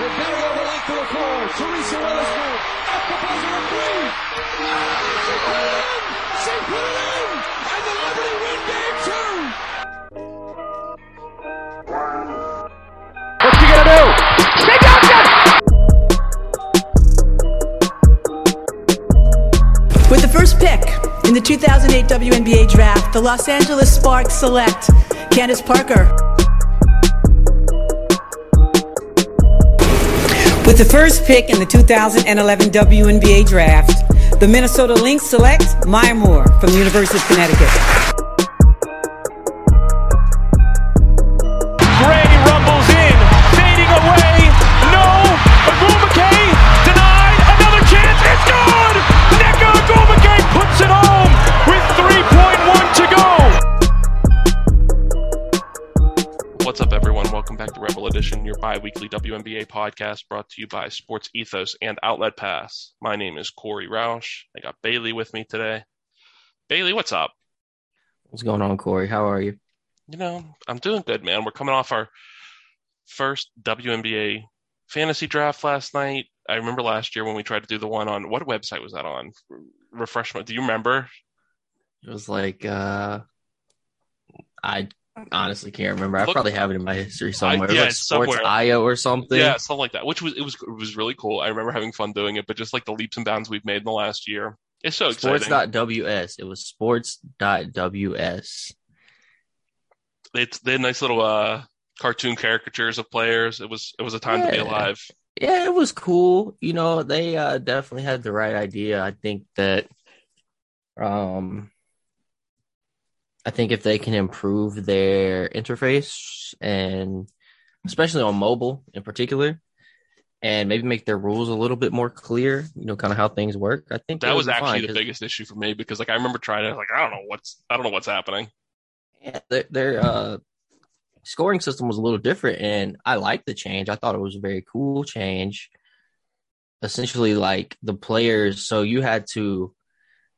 Rivera over length of the floor. Teresa Willis move. At the buzzer of three. She put it in. She put it in. And the Liberty win game two. What's she going to do? She got it. With the first pick in the 2008 WNBA draft, the Los Angeles Sparks select Candace Parker. With the first pick in the 2011 WNBA draft, the Minnesota Lynx select Maya Moore from the University of Connecticut. Gray rumbles in, fading away, no, Agumake denied, another chance, it's good! Nneka Agumake puts it home with 3.1 to go! What's up, everyone? Welcome back to Rebel Edition, your bi-weekly WNBA podcast brought to you by Sports Ethos and Outlet Pass. My name is Corey Roush. I got Bailey with me today. Bailey, what's up? What's going on, Corey? How are you? You know, I'm doing good, man. We're coming off our first WNBA fantasy draft last night. I remember last year when we tried to do the one on, what website was that on? Refreshment. Do you remember? It was like, I honestly can't remember. I probably have it in my history somewhere. It was like Sports.io or something. Yeah, something like that. Which was it was really cool. I remember having fun doing it, but just like the leaps and bounds we've made in the last year. It's so exciting. Sports.ws. It was sports.ws. They had nice little cartoon caricatures of players. It was a time to be alive. Yeah, it was cool. You know, they definitely had the right idea. I think that I think if they can improve their interface, and especially on mobile in particular, and maybe make their rules a little bit more clear, you know, kind of how things work. I think that was actually the biggest issue for me, because like I remember trying to like I don't know what's happening. Yeah, their scoring system was a little different, and I liked the change. I thought it was a very cool change. Essentially, like the players, so you had to,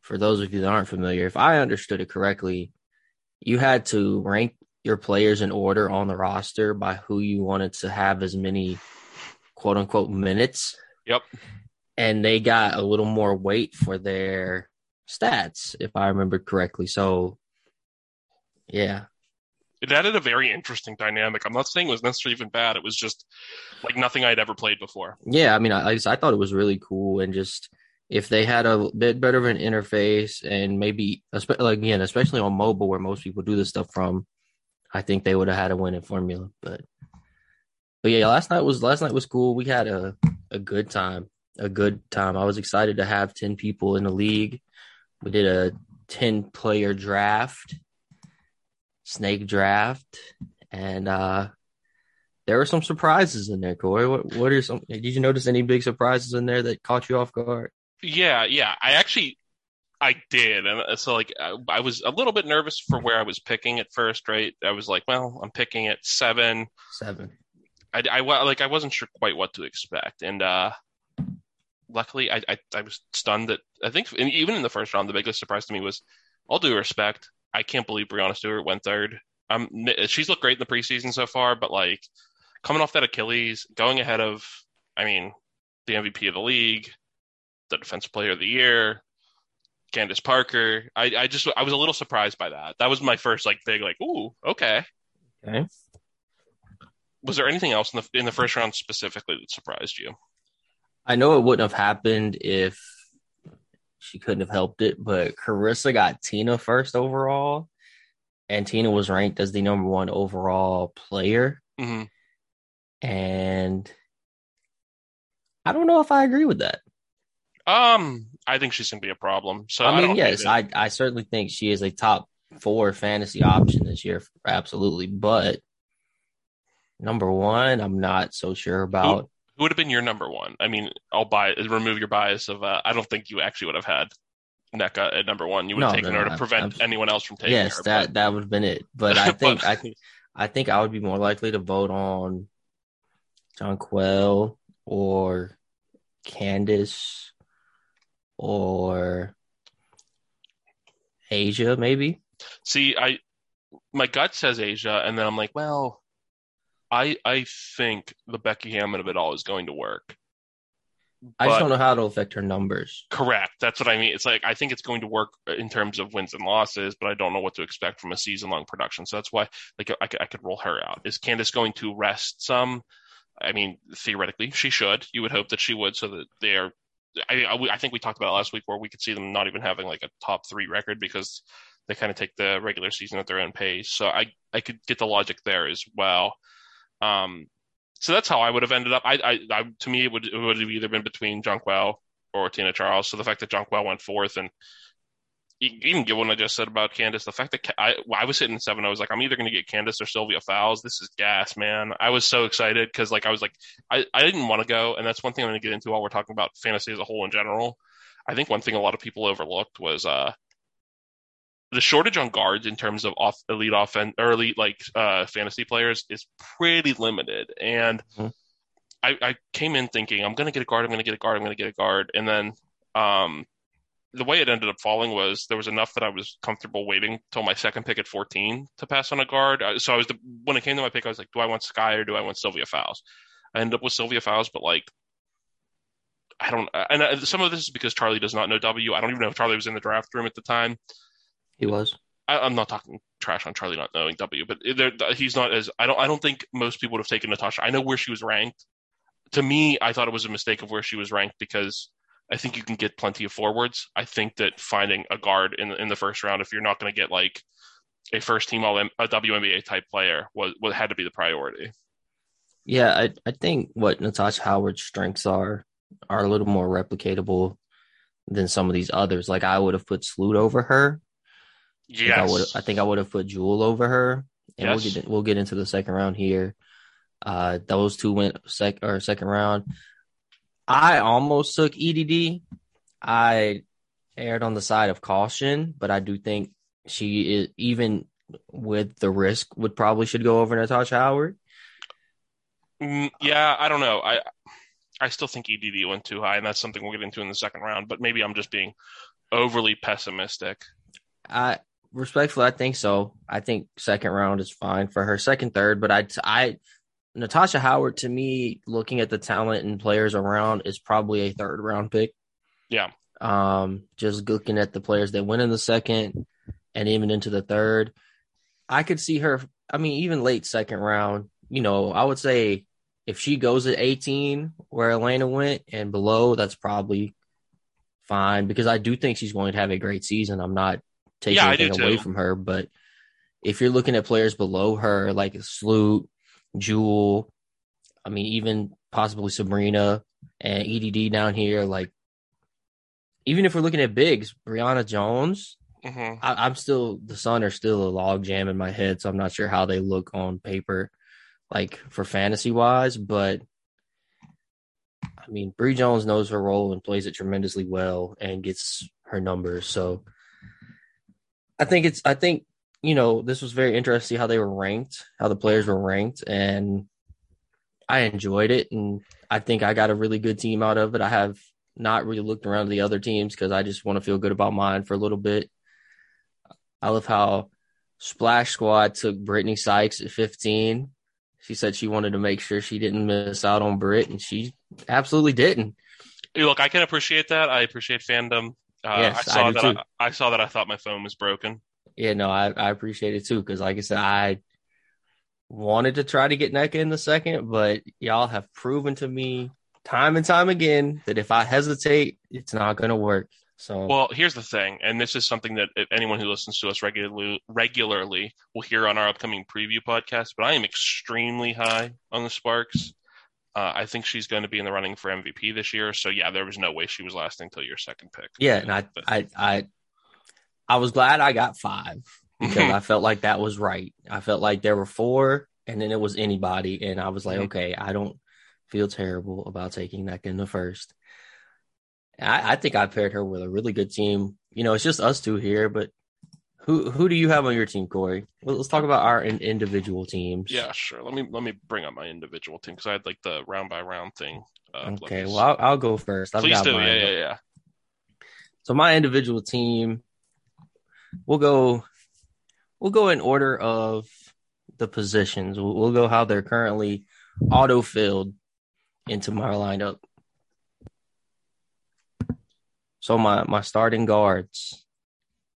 for those of you that aren't familiar, if I understood it correctly, you had to rank your players in order on the roster by who you wanted to have as many quote unquote minutes. Yep. And they got a little more weight for their stats, if I remember correctly. So, yeah. It added a very interesting dynamic. I'm not saying it was necessarily even bad. It was just like nothing I'd ever played before. Yeah. I mean, I thought it was really cool, and just if they had a bit better of an interface, and maybe, again, especially on mobile where most people do this stuff from, I think they would have had a winning formula. But yeah, last night was cool. We had a good time. I was excited to have 10 people in the league. We did a 10-player draft, snake draft, and there were some surprises in there, Corey. What are some? Did you notice any big surprises in there that caught you off guard? Yeah. I did. And so, like, I was a little bit nervous for where I was picking at first, right? I was like, well, I'm picking at seven. I wasn't sure quite what to expect. And luckily, I was stunned that, I think, and even in the first round, the biggest surprise to me was, all due respect, I can't believe Breonna Stewart went third. She's looked great in the preseason so far, but, like, coming off that Achilles, going ahead of, I mean, the MVP of the league, the defensive player of the year, Candace Parker. I was a little surprised by that. That was my first like big like, ooh, okay. Okay. Was there anything else in the first round specifically that surprised you? I know it wouldn't have happened if she couldn't have helped it, but Carissa got Tina first overall, and Tina was ranked as the number one overall player. Mm-hmm. And I don't know if I agree with that. I think she's gonna be a problem. So I mean, I certainly think she is a top 4 fantasy option this year, absolutely. But number one, I'm not so sure about. Who would have been your number one? I mean, I'll remove your bias of. I don't think you actually would have had Nneka at number one. You would have taken her to prevent anyone else from taking her. Yes, that would have been it. But I think I think I would be more likely to vote on John Quell or Candace. Or Asia, maybe. See, my gut says Asia, and then I'm like, well, I think the Becky Hammon of it all is going to work. I just don't know how it'll affect her numbers. Correct. That's what I mean. It's like, I think it's going to work in terms of wins and losses, but I don't know what to expect from a season-long production. So that's why, like, I could roll her out. Is Candace going to rest some? I mean, theoretically, she should. You would hope that she would, so that they're... I think we talked about it last week, where we could see them not even having like a top three record because they kind of take the regular season at their own pace. So I could get the logic there as well. So that's how I would have ended up. I to me, it would have either been between Jonquel or Tina Charles. So the fact that Jonquel went fourth, and even given what I just said about Candace, the fact that I was hitting 7, I was like, I'm either going to get Candace or Sylvia Fowles. This is gas, man. I was so excited because, like, I was like, I didn't want to go. And that's one thing I'm going to get into while we're talking about fantasy as a whole in general. I think one thing a lot of people overlooked was the shortage on guards in terms of elite offense, early fantasy players is pretty limited. And I came in thinking, I'm going to get a guard. And then, the way it ended up falling was there was enough that I was comfortable waiting till my second pick at 14 to pass on a guard. So I was when it came to my pick, I was like, do I want Sky or do I want Sylvia Fowles? I ended up with Sylvia Fowles, but like, I don't, and some of this is because Charlie does not know W. I don't even know if Charlie was in the draft room at the time. He was. I'm not talking trash on Charlie not knowing W, but he's not as, I don't think most people would have taken Natasha. I know where she was ranked. To me, I thought it was a mistake of where she was ranked because I think you can get plenty of forwards. I think that finding a guard in the first round, if you're not going to get like a first team all a WNBA type player, was had to be the priority. Yeah, I think what Natasha Howard's strengths are a little more replicatable than some of these others. Like I would have put Sloot over her. Yes, I think I would have put Jewel over her, and yes. we'll get into the second round here. Those two went second round. I almost took EDD. I erred on the side of caution, but I do think she is, even with the risk, would probably should go over Natasha Howard. Yeah, I don't know. I still think EDD went too high, and that's something we'll get into in the second round. But maybe I'm just being overly pessimistic. Respectfully, I think so. I think second round is fine for her. Second, third, but Natasha Howard, to me, looking at the talent and players around, is probably a third round pick. Yeah. Just looking at the players that went in the second and even into the third, I could see her. I mean, even late second round, you know, I would say if she goes at 18 where Elena went and below, that's probably fine because I do think she's going to have a great season. I'm not taking anything away from her, but if you're looking at players below her, like Sloot, Jewel, I mean, even possibly Sabrina and EDD down here. Like, even if we're looking at bigs, Breonna Jones, the Sun are still a logjam in my head, so I'm not sure how they look on paper, like for fantasy wise. But I mean, Bree Jones knows her role and plays it tremendously well and gets her numbers. So I think. You know, this was very interesting how they were ranked, how the players were ranked, and I enjoyed it. And I think I got a really good team out of it. I have not really looked around at the other teams because I just want to feel good about mine for a little bit. I love how Splash Squad took Brittany Sykes at 15. She said she wanted to make sure she didn't miss out on Brit, and she absolutely didn't. Hey, look, I can appreciate that. I appreciate fandom. Yes, I do too. I saw that. I thought my phone was broken. Yeah, no, I appreciate it too because, like I said, I wanted to try to get Nneka in the second, but y'all have proven to me time and time again that if I hesitate, it's not going to work. So, well, here's the thing, and this is something that anyone who listens to us regularly will hear on our upcoming preview podcast. But I am extremely high on the Sparks. I think she's going to be in the running for MVP this year. So yeah, there was no way she was lasting until your second pick. Yeah, and I was glad I got 5 because I felt like that was right. I felt like there were 4 and then it was anybody. And I was like, okay, I don't feel terrible about taking that in the first. I think I paired her with a really good team. You know, it's just us two here, but who do you have on your team, Corey? Well, let's talk about our individual teams. Yeah, sure. Let me bring up my individual team because I had like the round by round thing. Okay, well, I'll go first. Please do. Yeah. So my individual team. We'll go in order of the positions. We'll go how they're currently auto-filled into my lineup. So my starting guards,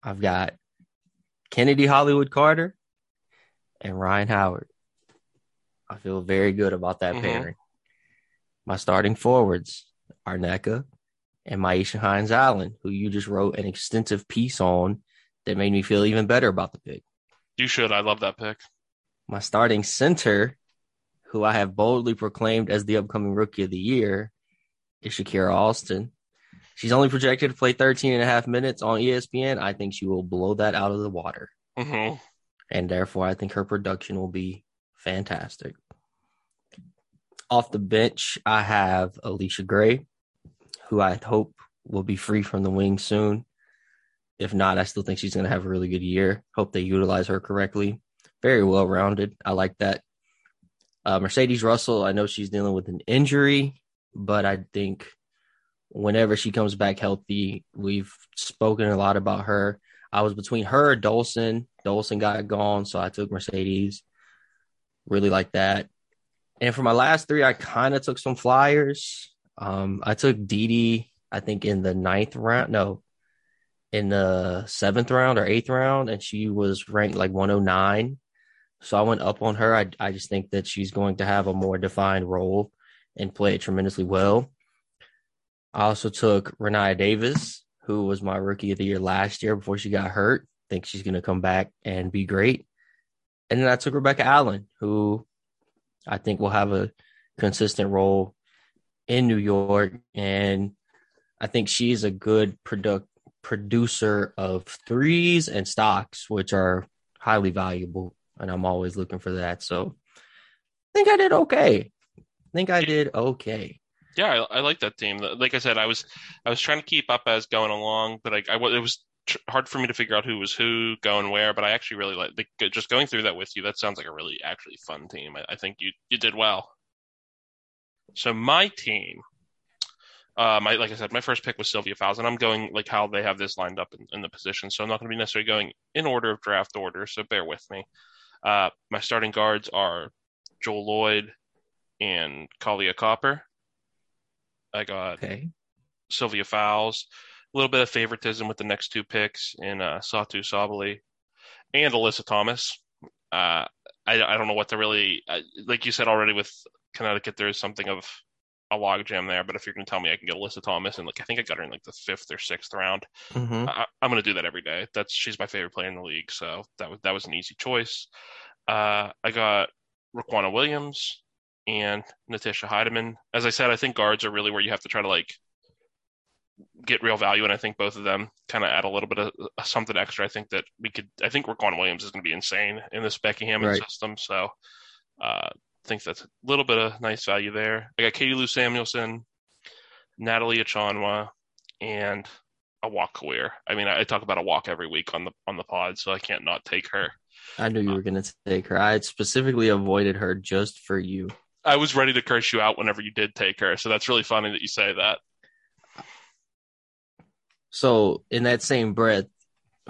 I've got Kennedy Hollywood Carter and Ryan Howard. I feel very good about that pairing. My starting forwards are Nneka and Myesha Hines-Allen, who you just wrote an extensive piece on that made me feel even better about the pick. You should. I love that pick. My starting center, who I have boldly proclaimed as the upcoming Rookie of the Year, is Shakira Austin. She's only projected to play 13 and a half minutes on ESPN. I think she will blow that out of the water. Mm-hmm. And therefore, I think her production will be fantastic. Off the bench, I have Alicia Gray, who I hope will be free from the wing soon. If not, I still think she's going to have a really good year. Hope they utilize her correctly. Very well-rounded. I like that. Mercedes Russell, I know she's dealing with an injury, but I think whenever she comes back healthy, we've spoken a lot about her. I was between her and Dolson. Dolson got gone, so I took Mercedes. Really like that. And for my last three, I kind of took some flyers. I took Didi, I think, in the seventh round or eighth round, and she was ranked like 109. So I went up on her. I just think that she's going to have a more defined role and play it tremendously well. I also took Renaya Davis, who was my Rookie of the Year last year before she got hurt. I think she's going to come back and be great. And then I took Rebecca Allen, who I think will have a consistent role in New York. And I think she's a good producer of threes and stocks, which are highly valuable. And I'm always looking for that. So I think I did okay. Yeah, I like that team. Like I said, I was trying to keep up as going along, but it was hard for me to figure out who was who, going where. But I actually really just going through that with you. That sounds like a really actually fun team. I think you did well. So my team, like I said, my first pick was Sylvia Fowles, and I'm going like how they have this lined up in the position. So I'm not going to be necessarily going in order of draft order. So bear with me. My starting guards are Joel Lloyd and Kalia Copper. I got Sylvia Fowles, a little bit of favoritism with the next two picks in Satu Sabali and Alyssa Thomas. I don't know what to really like you said already with Connecticut, there is something of a logjam there. But if you're going to tell me I can get Alyssa Thomas, and I think I got her in the fifth or sixth round, I'm going to do that every day. She's my favorite player in the league, so that was an easy choice. I got Raquana Williams and Natasha Heidemann. As I said, I think guards are really where you have to try to get real value, and I think both of them kind of add a little bit of something extra. I think Raquan Williams is going to be insane in this Becky Hammon system, so I think that's a little bit of nice value there. I got Katie Lou Samuelson, Natalie Achanwa, and A Walk. I mean, I talk about A Walk every week on the pod, so I can't not take her. I knew you were going to take her. I had specifically avoided her just for you. I was ready to curse you out whenever you did take her. So that's really funny that you say that. So in that same breath,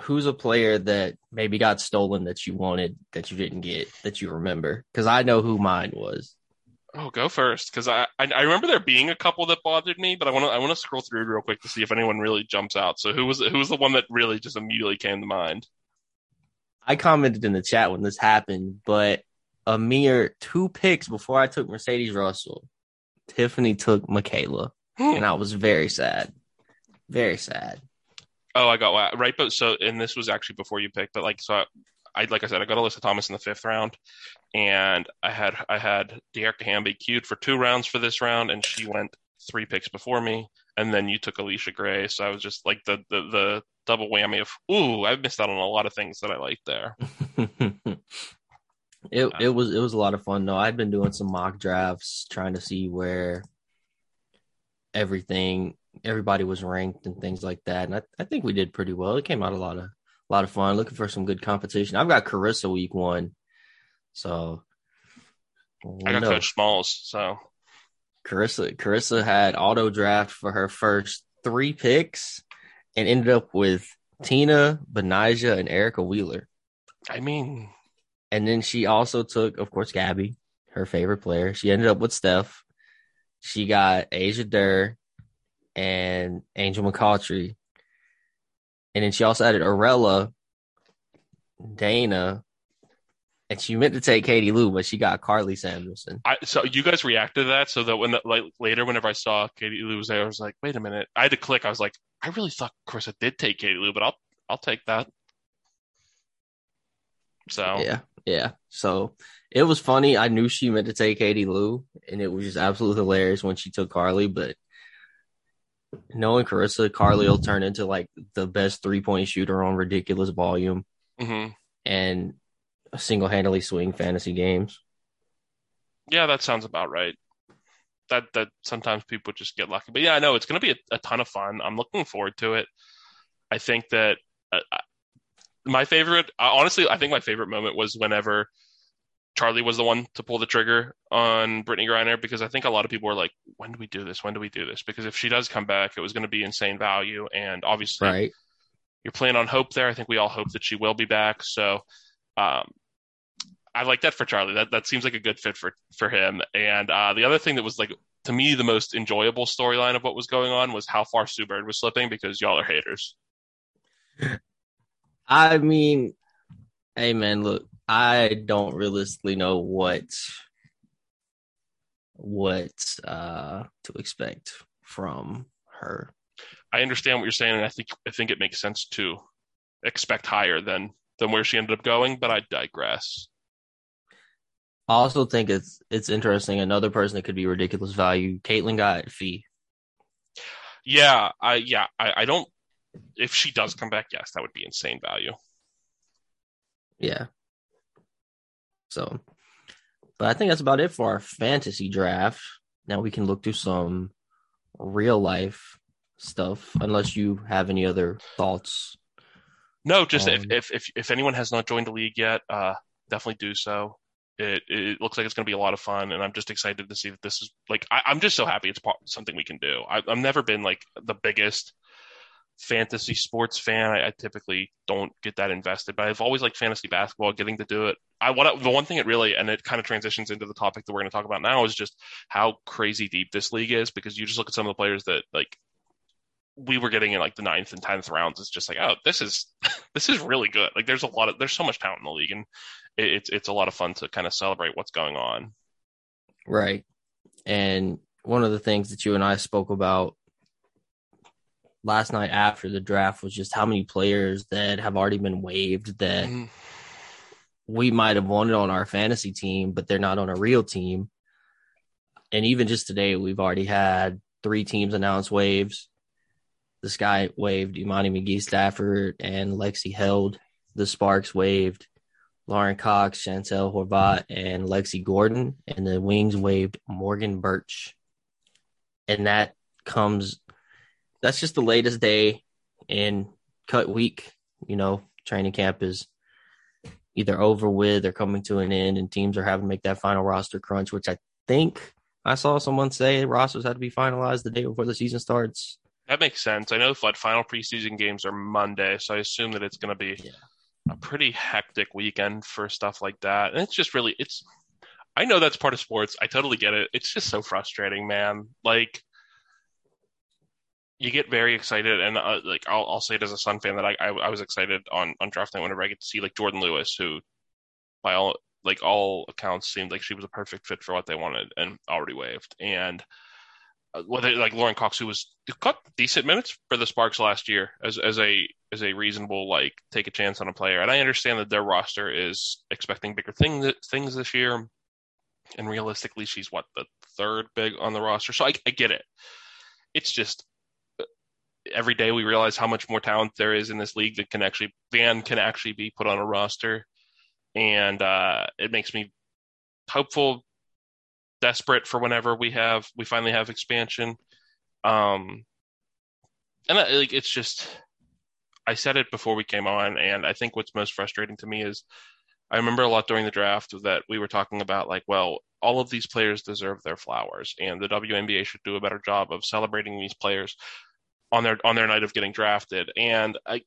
who's a player that maybe got stolen that you wanted, that you didn't get, that you remember? Because I know who mine was. Oh, go first. Because I remember there being a couple that bothered me, but I want to scroll through real quick to see if anyone really jumps out. So who was the one that really just immediately came to mind? I commented in the chat when this happened, but a mere two picks before I took Mercedes Russell, Tiffany took Michaela, and I was very sad. Very sad. Oh, I got right, but so, and this was actually before you picked, but I got Alyssa Thomas in the fifth round, and I had De'Erica Hamby queued for 2 rounds for this round, and she went 3 picks before me, and then you took Alicia Gray, so I was just like the double whammy of I missed out on a lot of things that I liked there. It was a lot of fun though. I'd been doing some mock drafts trying to see where everybody was ranked and things like that, and I think we did pretty well. It came out a lot of fun. Looking for some good competition. I've got Carissa week 1, so I got Coach Smalls. So Carissa had auto draft for her first 3 picks. And ended up with Tina, Benijah, and Erica Wheeler. I mean, And then she also took, of course, Gabby, her favorite player. She ended up with Steph. She got Asia Durr and Angel McCautry. And then she also added Arella, Dana, and she meant to take Katie Lou, but she got Carly Samuelson. So you guys reacted to that, so that when the, like later, whenever I saw Katie Lou was there, I was like, wait a minute. I had to click. I was like, I really thought Carissa did take Katie Lou, but I'll take that. So yeah. So it was funny. I knew she meant to take Katie Lou, and it was just absolutely hilarious when she took Carly. But knowing Carissa, Carly will turn into like the best 3-point shooter on ridiculous volume. Mm-hmm. And single-handedly swing fantasy games. Yeah, that sounds about right. That sometimes people just get lucky. But yeah, I know it's going to be a ton of fun. I'm looking forward to it. I think that my favorite moment was whenever Charlie was the one to pull the trigger on Brittany Griner, because I think a lot of people were like, when do we do this? Because if she does come back, it was going to be insane value. And obviously, right, you're playing on hope there. I think we all hope that she will be back. So I like that for Charlie. That seems like a good fit for him. And the other thing that was, like, to me, the most enjoyable storyline of what was going on was how far Sue Bird was slipping, because y'all are haters. I mean, hey, man, look, I don't realistically know what to expect from her. I understand what you're saying, and I think it makes sense to expect higher than where she ended up going, but I digress. I also think it's interesting. Another person that could be ridiculous value, Caitlin got Fee. Yeah, I don't. If she does come back, yes, that would be insane value. Yeah. So, but I think that's about it for our fantasy draft. Now we can look through some real life stuff, unless you have any other thoughts. No, just if anyone has not joined the league yet, definitely do so. It looks like it's going to be a lot of fun, and I'm just excited to see that this is like I'm just so happy it's something we can do. I've never been like the biggest fantasy sports fan. I typically don't get that invested, but I've always liked fantasy basketball. Getting to do it, the one thing it really, and it kind of transitions into the topic that we're going to talk about now, is just how crazy deep this league is, because you just look at some of the players that like we were getting in like the 9th and 10th rounds. It's just like, oh, this is really good. Like there's so much talent in the league, and it's a lot of fun to kind of celebrate what's going on. Right. And one of the things that you and I spoke about last night after the draft was just how many players that have already been waived that we might have wanted on our fantasy team, but they're not on a real team. And even just today, we've already had 3 teams announce waives. This guy waived Imani McGee-Stafford and Lexi Held. The Sparks waived Lauren Cox, Chantel Horvat, and Lexi Gordon. And the Wings waived Morgan Birch. And that's just the latest day in cut week. You know, training camp is either over with or coming to an end, and teams are having to make that final roster crunch, which I think I saw someone say rosters had to be finalized the day before the season starts. That makes sense. I know like final preseason games are Monday, so I assume that it's going to be a pretty hectic weekend for stuff like that. And it's just really, I know that's part of sports. I totally get it. It's just so frustrating, man. Like, you get very excited, and like I'll say it as a Sun fan that I was excited on draft night whenever I get to see like Jordan Lewis, who by all accounts seemed like she was a perfect fit for what they wanted and already waived. And whether like Lauren Cox, who got decent minutes for the Sparks last year as a reasonable like take a chance on a player, and I understand that their roster is expecting bigger things this year, and realistically she's the third big on the roster, so I get it. It's just every day we realize how much more talent there is in this league that can actually be put on a roster, and it makes me hopeful, desperate for whenever we finally have expansion. It's just, I said it before we came on, and I think what's most frustrating to me is I remember a lot during the draft that we were talking about, like, well, all of these players deserve their flowers, and the WNBA should do a better job of celebrating these players on their night of getting drafted. And I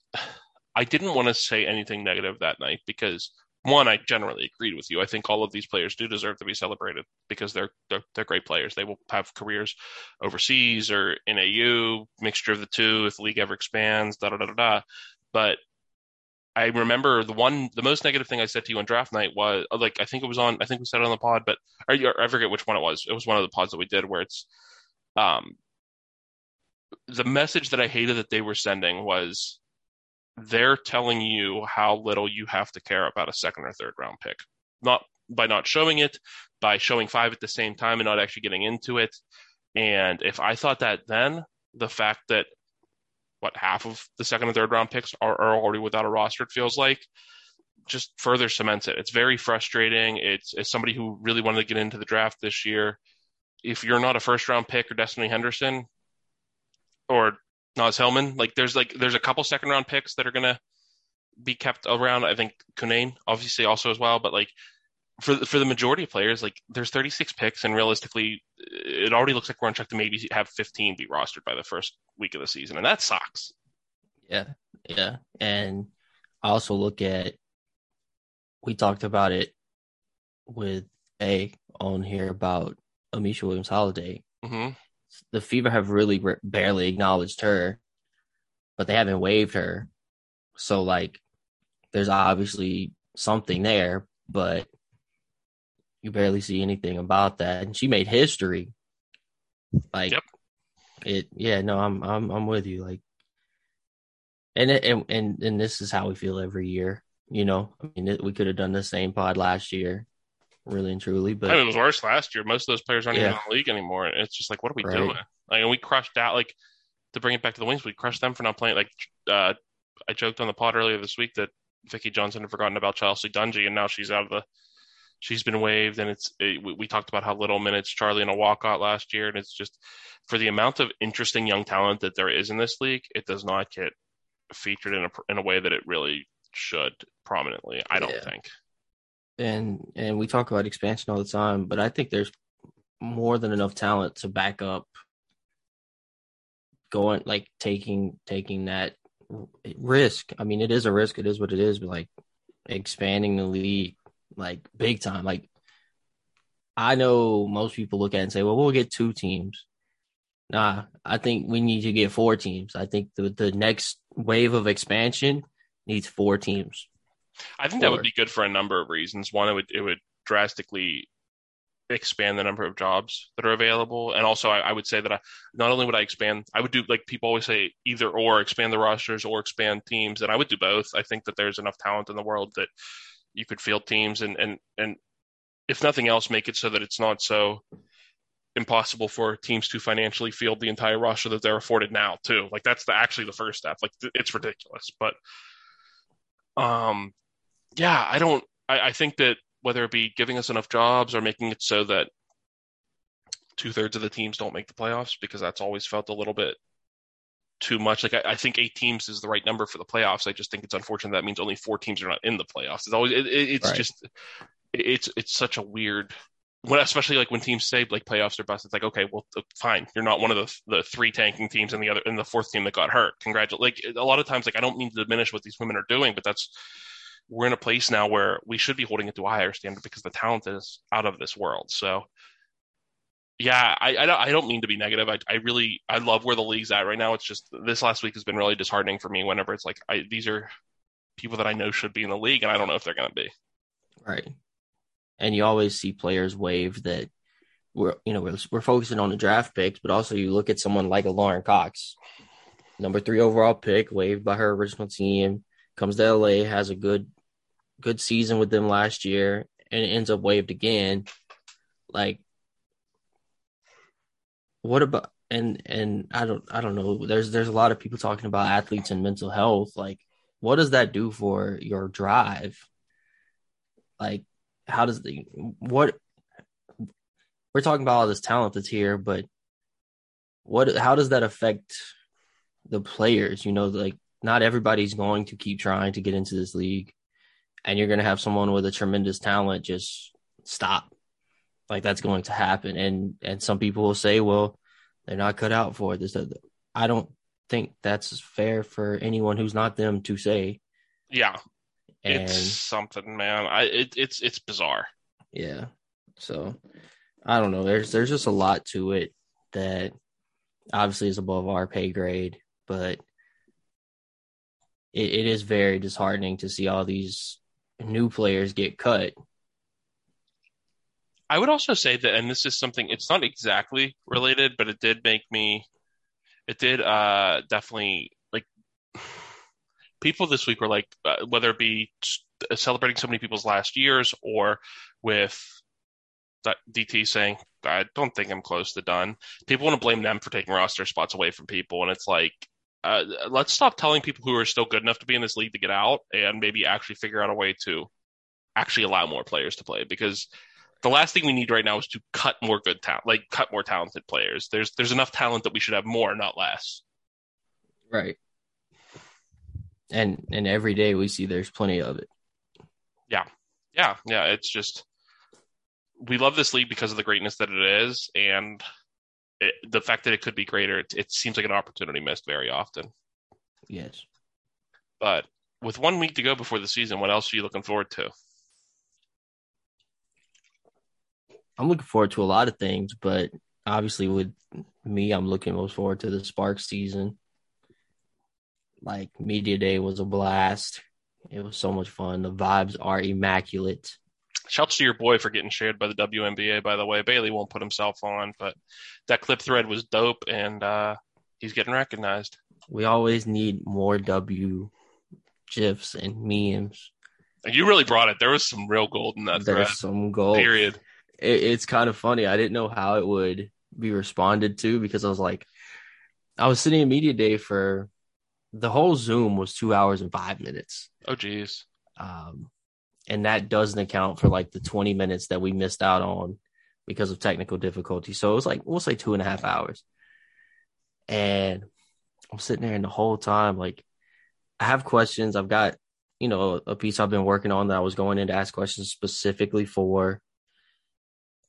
didn't want to say anything negative that night, because one, I generally agreed with you. I think all of these players do deserve to be celebrated because they're great players. They will have careers overseas or in AU, mixture of the two, if the league ever expands, But I remember the most negative thing I said to you on draft night was, like, I think we said it on the pod, but I forget which one it was. It was one of the pods that we did where it's, the message that I hated that they were sending was, they're telling you how little you have to care about a second or third round pick, not by not showing it, by showing five at the same time and not actually getting into it. And if I thought that then, the fact that half of the second and third round picks are already without a roster, it feels like, just further cements it. It's very frustrating. It's, as somebody who really wanted to get into the draft this year, if you're not a first round pick or Destiny Henderson or Naz Hillman, there's a couple second round picks that are going to be kept around. I think Kunane obviously also as well, but for the majority of players, there's 36 picks, and realistically it already looks like we're on track to maybe have 15 be rostered by the first week of the season. And that sucks. Yeah. And I also look at, we talked about it with A on here about Amisha Williams-Holiday. Mm-hmm. The Fever have really barely acknowledged her, but they haven't waived her. So, there's obviously something there, but you barely see anything about that. And she made history. Yep. I'm with you. And this is how we feel every year. We could have done the same pod last year, really and truly. But it was worse last year. Most of those players aren't even in the league anymore. It's just what are we doing? And we crushed out. To bring it back to the Wings, we crushed them for not playing. I joked on the pod earlier this week that Vicky Johnson had forgotten about Chelsea Dungy, and now she's out of the. She's been waived, and we talked about how little minutes Charlie and A walk got last year, and it's just, for the amount of interesting young talent that there is in this league, it does not get featured in a way that it really should prominently, I don't think. And we talk about expansion all the time, but I think there's more than enough talent to back up going, taking that risk. I mean, it is a risk. It is what it is, but expanding the league, big time. I know most people look at it and say, well, we'll get two teams. Nah, I think we need to get four teams. I think the next wave of expansion needs four teams. I think that would be good for a number of reasons. One, it would drastically expand the number of jobs that are available. And also I would say that people always say either or, expand the rosters or expand teams. And I would do both. I think that there's enough talent in the world that you could field teams and if nothing else, make it so that it's not so impossible for teams to financially field the entire roster that they're afforded now too. That's actually the first step. It's ridiculous, but I think that whether it be giving us enough jobs or making it so that 2/3 of the teams don't make the playoffs, because that's always felt a little bit too much. I think 8 teams is the right number for the playoffs. I just think it's unfortunate that means only 4 teams are not in the playoffs. It's always it's such a weird when, especially when teams say playoffs are bust. It's okay, well, fine, you're not one of the 3 tanking teams and the 4th team that got hurt. Congratulations. A lot of times, I don't mean to diminish what these women are doing, but we're in a place now where we should be holding it to a higher standard because the talent is out of this world. So. Yeah, I don't mean to be negative. I love where the league's at right now. It's just this last week has been really disheartening for me whenever it's these are people that I know should be in the league, and I don't know if they're going to be. Right. And you always see players waive that we're focusing on the draft picks, but also you look at someone like a Lauren Cox, number 3 overall pick, waived by her original team, comes to LA, has a good season with them last year, and ends up waived again. What about and I don't know. There's a lot of people talking about athletes and mental health. What does that do for your drive? We're talking about all this talent that's here, but how does that affect the players? Not everybody's going to keep trying to get into this league, and you're going to have someone with a tremendous talent just stop. That's going to happen. And some people will say, well, they're not cut out for this. I don't think that's fair for anyone who's not them to say. Yeah. And it's something, man. It's bizarre. Yeah. So I don't know. There's just a lot to it that obviously is above our pay grade, but it is very disheartening to see all these new players get cut. I would also say that, and this is something, it's not exactly related, but it did make me, definitely, like, people this week were like, whether it be celebrating so many people's last years or with DT saying, I don't think I'm close to done. People want to blame them for taking roster spots away from people. And it's like, let's stop telling people who are still good enough to be in this league to get out and maybe actually figure out a way to actually allow more players to play, because the last thing we need right now is to cut more good talent, like cut more talented players. There's enough talent that we should have more, not less. Right. And every day we see there's plenty of it. Yeah. Yeah. Yeah. It's just, we love this league because of the greatness that it is. And the fact that it could be greater, it seems like an opportunity missed very often. Yes. But with 1 week to go before the season, what else are you looking forward to? I'm looking forward to a lot of things, but obviously with me, I'm looking most forward to the Sparks season. Like, Media Day was a blast. It was so much fun. The vibes are immaculate. Shouts to your boy for getting shared by the WNBA, by the way. Bailey won't put himself on, but that clip thread was dope, and he's getting recognized. We always need more W GIFs and memes. And you really brought it. There was some real gold in that thread. There's some gold. Period. It's kind of funny. I didn't know how it would be responded to, because I was like, I was sitting in Media Day for the whole Zoom was 2 hours and 5 minutes. Oh, geez. And that doesn't account for like the 20 minutes that we missed out on because of technical difficulty. So it was like, we'll say 2.5 hours. And I'm sitting there and the whole time, like, I have questions. I've got, you know, a piece I've been working on that I was going in to ask questions specifically for.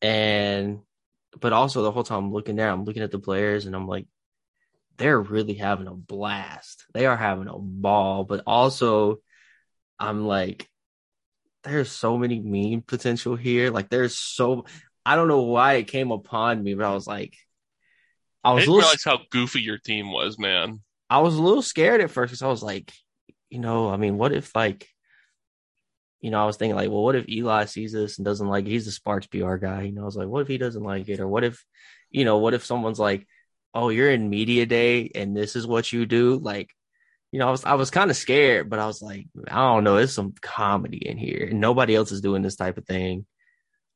But also the whole time I'm looking there, I'm looking at the players and I'm like, they're really having a blast. They are having a ball. But also I'm like, there's so many meme potential here. Like, I don't know why it came upon me, but I was like, I didn't realize how goofy your team was, man. I was a little scared at first because I was like, you know, I mean, what if, like, you know, I was thinking, like, well, what if Eli sees this and doesn't like it? He's the Sparks PR guy. You know, I was like, what if he doesn't like it? Or what if someone's like, oh, you're in Media Day and this is what you do? Like, you know, I was kind of scared, but I was like, I don't know. There's some comedy in here. And nobody else is doing this type of thing.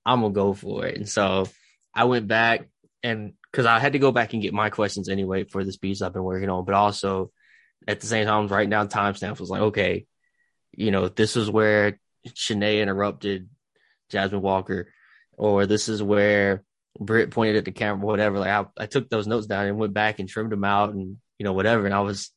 I'm going to go for it. And so I went back, and because I had to go back and get my questions anyway for this piece I've been working on. But also at the same time, right now, timestamps was like, okay, you know, this is where Shanae interrupted Jasmine Walker, or this is where Britt pointed at the camera, whatever. Like, I took those notes down and went back and trimmed them out and, you know, whatever. And I was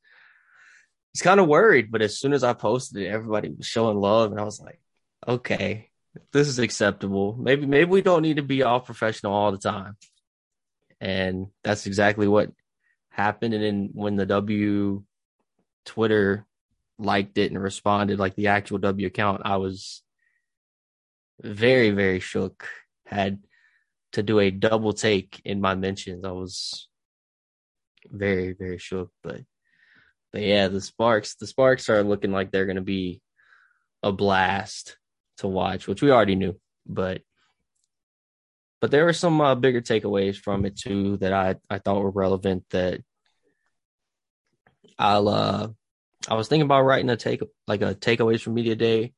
kind of worried, but as soon as I posted it, everybody was showing love. And I was like, okay, this is acceptable. Maybe we don't need to be all professional all the time. And that's exactly what happened. And then when the W Twitter liked it and responded, like the actual W account, I was very, very shook. Had to do a double take in my mentions. I was very, very shook. But yeah, the Sparks are looking like they're going to be a blast to watch, which we already knew. But there were some bigger takeaways from it too that I thought were relevant, that I was thinking about writing a takeaways from Media Day,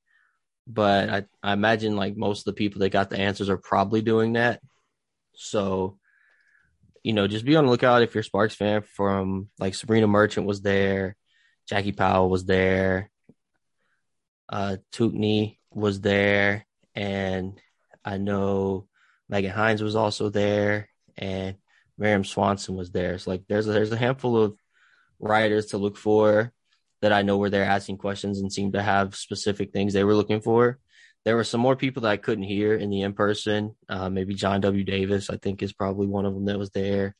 but I imagine like most of the people that got the answers are probably doing that. So, you know, just be on the lookout if you're a Sparks fan. From like Sabrina Merchant was there, Jackie Powell was there, Tootney was there, and I know Megan Hines was also there, and Miriam Swanson was there. So like there's a handful of writers to look for that I know were there asking questions and seemed to have specific things they were looking for. There were some more people that I couldn't hear in the in-person. Maybe John W. Davis, I think, is probably one of them that was there.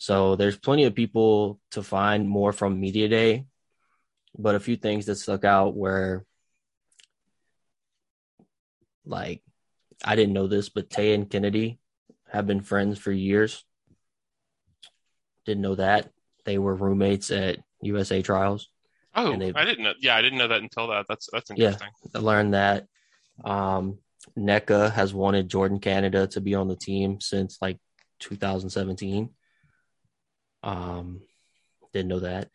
So there's plenty of people to find more from Media Day. But a few things that stuck out were like, I didn't know this, but Tay and Kennedy have been friends for years. Didn't know that. They were roommates at USA Trials. Oh, I didn't know. Yeah, I didn't know that until that. That's interesting. Yeah, I learned that. NECA has wanted Jordan Canada to be on the team since like 2017. Didn't know that.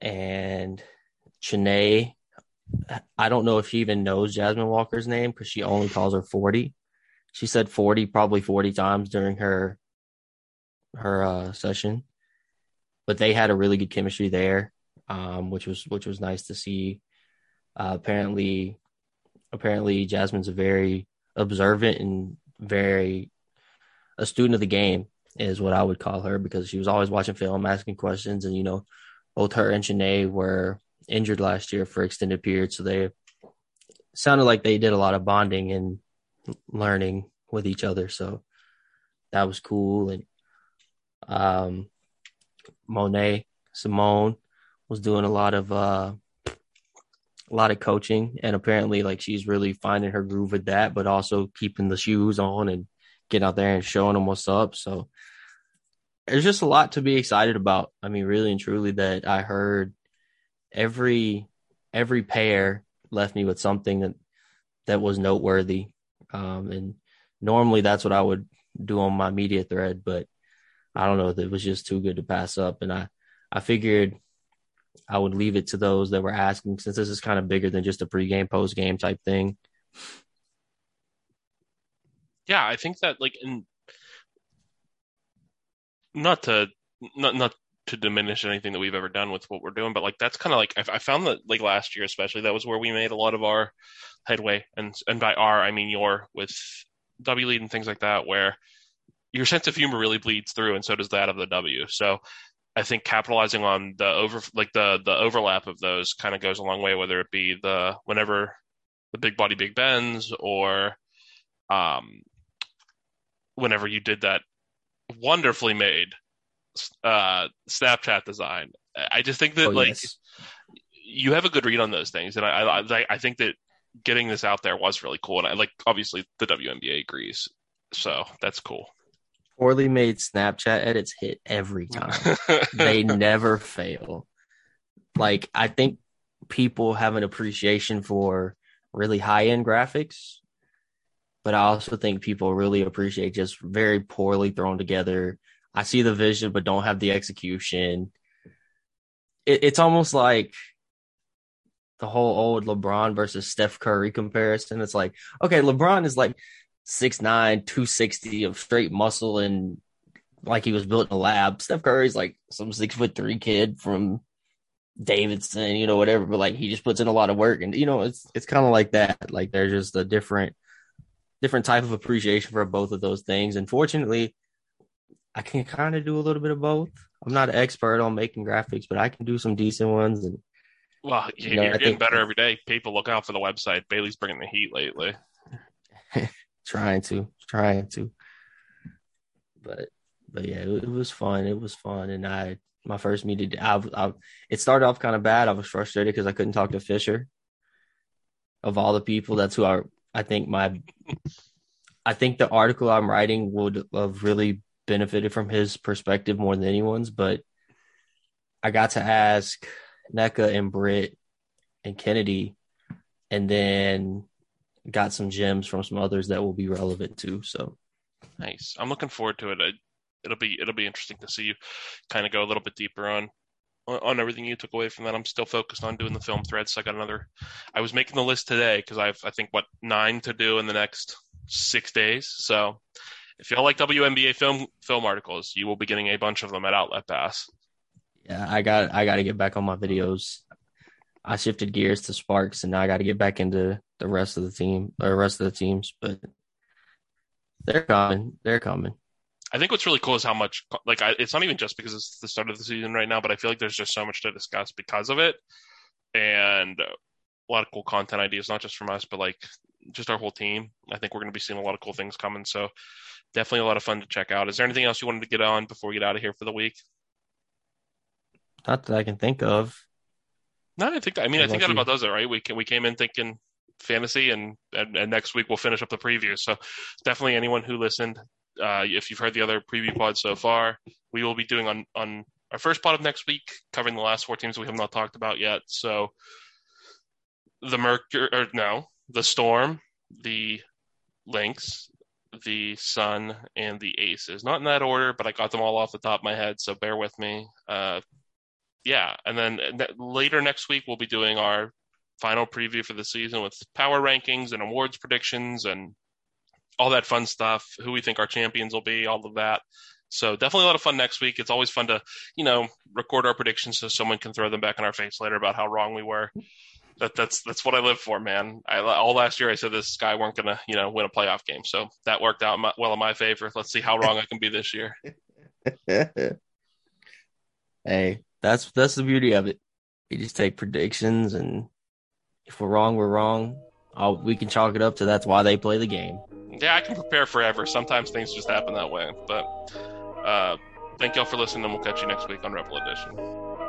And Chanae, I don't know if she even knows Jasmine Walker's name because she only calls her 40. She said 40 probably 40 times during her session. But they had a really good chemistry there, which was nice to see. Apparently Jasmine's a very observant and very a student of the game is what I would call her, because she was always watching film, asking questions. And, you know, both her and Shanae were injured last year for extended periods. So they sounded like they did a lot of bonding and learning with each other. So that was cool. And Monet Simone was doing a lot of coaching, and apparently like she's really finding her groove with that, but also keeping the shoes on and getting out there and showing them what's up. So there's just a lot to be excited about. I mean, really and truly, that I heard every pair left me with something that was noteworthy. And normally that's what I would do on my media thread, but I don't know, it was just too good to pass up. And I figured I would leave it to those that were asking, since this is kind of bigger than just a pregame, postgame type thing. Yeah, I think that, like, not to diminish anything that we've ever done with what we're doing, but like that's kind of like I found that like last year especially, that was where we made a lot of our headway, and by our I mean your, with W Lead and things like that, where your sense of humor really bleeds through, and so does that of the W. So I think capitalizing on the overlap of those kind of goes a long way, whether it be whenever the Big Body Big Bends, or whenever you did that wonderfully made Snapchat design. I just think that you have a good read on those things, and I think that getting this out there was really cool. And I like, obviously the WNBA agrees, so that's cool. Poorly made Snapchat edits hit every time. They never fail. Like, I think people have an appreciation for really high-end graphics, but I also think people really appreciate just very poorly thrown together. I see the vision, but don't have the execution. It's almost like the whole old LeBron versus Steph Curry comparison. It's like, okay, LeBron is like 6'9", 260 of straight muscle, and like he was built in a lab. Steph Curry's like some 6'3" kid from Davidson, you know, whatever, but like he just puts in a lot of work, and you know, it's kind of like that. Like, there's just a different type of appreciation for both of those things. And fortunately, I can kind of do a little bit of both. I'm not an expert on making graphics, but I can do some decent ones. And well, you're getting better every day. People, look out for the website. Bailey's bringing the heat lately. Trying to. But yeah, it was fun. And my first meeting, it started off kind of bad. I was frustrated because I couldn't talk to Fisher. Of all the people, that's who I think the article I'm writing would have really benefited from his perspective more than anyone's. But I got to ask Nneka and Britt and Kennedy, and then got some gems from some others that will be relevant too. So nice. I'm looking forward to it. It'll be interesting to see you kind of go a little bit deeper on everything you took away from that. I'm still focused on doing the film threads. So I was making the list today, cause I think 9 to do in the next 6 days. So if y'all like WNBA film articles, you will be getting a bunch of them at Outlet Pass. Yeah. I got to get back on my videos. I shifted gears to Sparks, and now I got to get back into the rest of the team, or rest of the teams, but they're coming. I think what's really cool is how much, like, it's not even just because it's the start of the season right now, but I feel like there's just so much to discuss because of it, and a lot of cool content ideas, not just from us, but like just our whole team. I think we're going to be seeing a lot of cool things coming. So definitely a lot of fun to check out. Is there anything else you wanted to get on before we get out of here for the week? Not that I can think of. No, I think that about does it, right? We came in thinking fantasy, and next week we'll finish up the preview. So definitely anyone who listened, if you've heard the other preview pods so far, we will be doing on our first pod of next week, covering the last four teams we have not talked about yet. So the Storm, the Lynx, the Sun, and the Aces. Not in that order, but I got them all off the top of my head, so bear with me. And then later next week, we'll be doing our final preview for the season with power rankings and awards predictions and all that fun stuff, who we think our champions will be, all of that. So definitely a lot of fun next week. It's always fun to, record our predictions so someone can throw them back in our face later about how wrong we were. That's what I live for, man. All last year I said this guy weren't going to, win a playoff game. So that worked out well in my favor. Let's see how wrong I can be this year. Hey, that's the beauty of it. We just take predictions, and if we're wrong, we're wrong. We can chalk it up to that's why they play the game. Yeah, I can prepare forever. Sometimes things just happen that way. But thank y'all for listening, and we'll catch you next week on Rebel Edition.